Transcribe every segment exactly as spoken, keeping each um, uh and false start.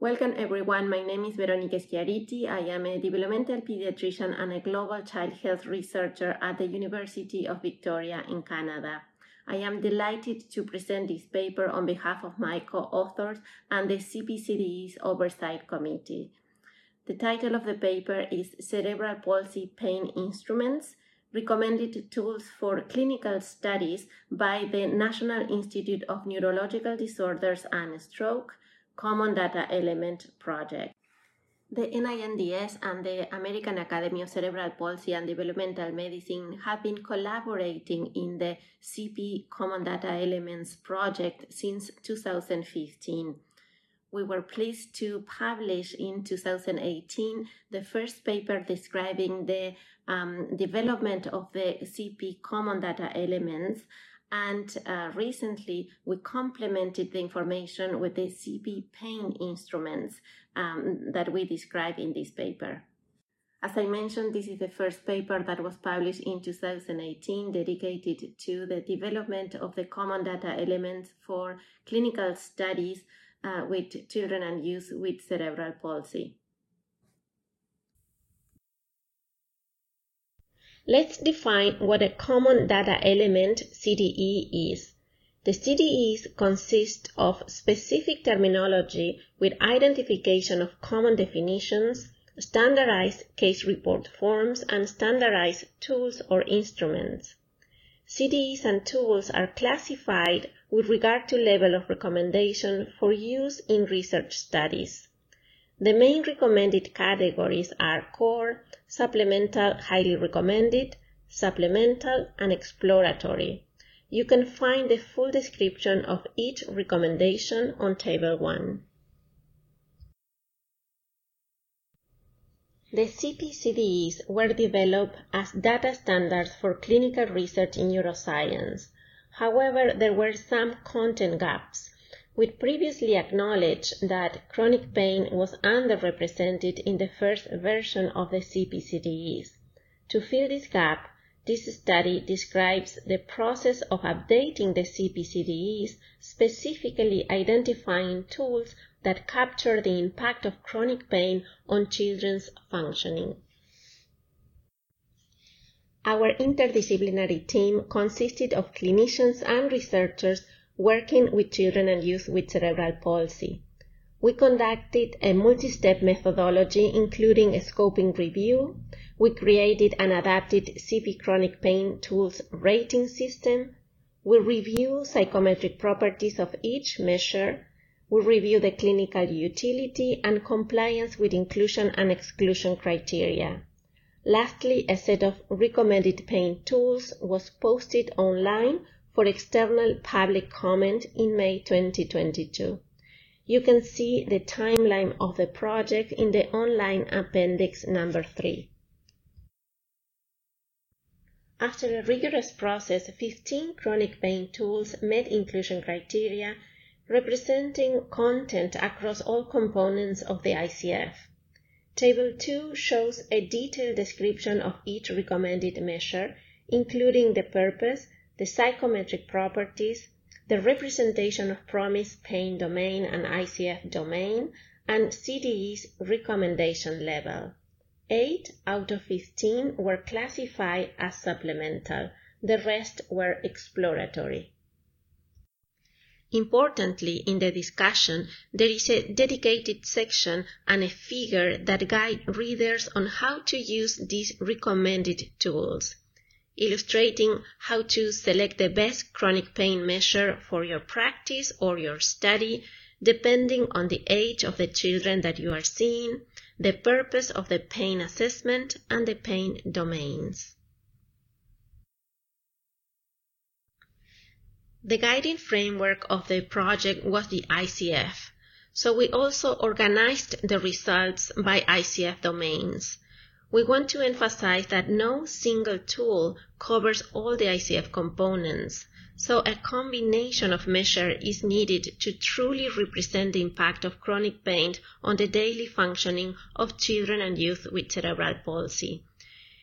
Welcome everyone, my name is Veronica Schiariti. I am a developmental pediatrician and a global child health researcher at the University of Victoria in Canada. I am delighted to present this paper on behalf of my co-authors and the C P C D Es Oversight Committee. The title of the paper is Cerebral Palsy Pain Instruments, Recommended Tools for Clinical Studies by the National Institute of Neurological Disorders and Stroke, Common Data Element Project. The N I N D S and the American Academy of Cerebral Palsy and Developmental Medicine have been collaborating in the C P Common Data Elements Project since two thousand fifteen. We were pleased to publish in two thousand eighteen the first paper describing the um, development of the C P Common Data Elements, and uh, recently we complemented the information with the C P pain instruments um, that we describe in this paper. As I mentioned, this is the first paper that was published in two thousand eighteen dedicated to the development of the common data elements for clinical studies uh, with children and youth with cerebral palsy. Let's define what a common data element C D E is. The C D Es consist of specific terminology with identification of common definitions, standardized case report forms, and standardized tools or instruments. C D Es and tools are classified with regard to level of recommendation for use in research studies. The main recommended categories are core, supplemental, highly recommended, supplemental, and exploratory. You can find the full description of each recommendation on Table one. The C P C D Es were developed as data standards for clinical research in neuroscience. However, there were some content gaps. We previously acknowledged that chronic pain was underrepresented in the first version of the C P C D Es. To fill this gap, this study describes the process of updating the C P C D Es, specifically identifying tools that capture the impact of chronic pain on children's functioning. Our interdisciplinary team consisted of clinicians and researchers working with children and youth with cerebral palsy. We conducted a multi-step methodology including a scoping review. We created and adapted C P chronic pain tools rating system. We review psychometric properties of each measure. We review the clinical utility and compliance with inclusion and exclusion criteria. Lastly, a set of recommended pain tools was posted online for external public comment in May twenty twenty-two. You can see the timeline of the project in the online appendix number three. After a rigorous process, fifteen chronic pain tools met inclusion criteria, representing content across all components of the I C F. Table two shows a detailed description of each recommended measure, including the purpose, the psychometric properties, the representation of PROMIS pain domain and I C F domain, and C D E's recommendation level. Eight out of fifteen were classified as supplemental. The rest were exploratory. Importantly, in the discussion, there is a dedicated section and a figure that guide readers on how to use these recommended tools, illustrating how to select the best chronic pain measure for your practice or your study, depending on the age of the children that you are seeing, the purpose of the pain assessment, and the pain domains. The guiding framework of the project was the I C F, so we also organized the results by I C F domains. We want to emphasize that no single tool covers all the I C F components, so a combination of measures is needed to truly represent the impact of chronic pain on the daily functioning of children and youth with cerebral palsy.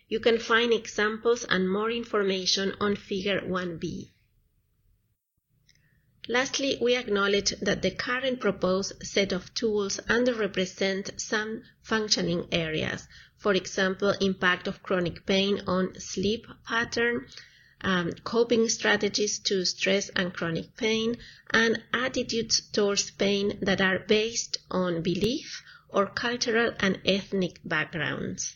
You can find examples and more information on Figure one B. Lastly, we acknowledge that the current proposed set of tools underrepresent some functioning areas, for example, impact of chronic pain on sleep pattern, um, coping strategies to stress and chronic pain, and attitudes towards pain that are based on belief or cultural and ethnic backgrounds.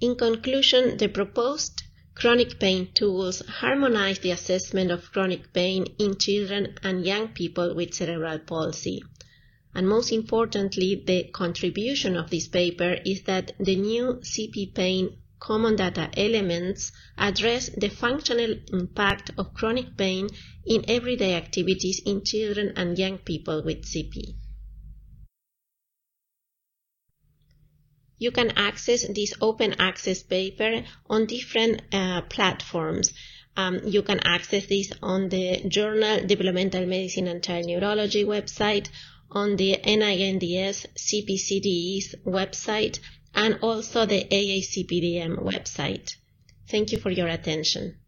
In conclusion, the proposed chronic pain tools harmonize the assessment of chronic pain in children and young people with cerebral palsy. And most importantly, the contribution of this paper is that the new C P Pain Common Data Elements address the functional impact of chronic pain in everyday activities in children and young people with C P. You can access this open access paper on different uh, platforms. Um, you can access this on the journal Developmental Medicine and Child Neurology website, on the NINDS C P C D Es website, and also the A A C P D M website. Thank you for your attention.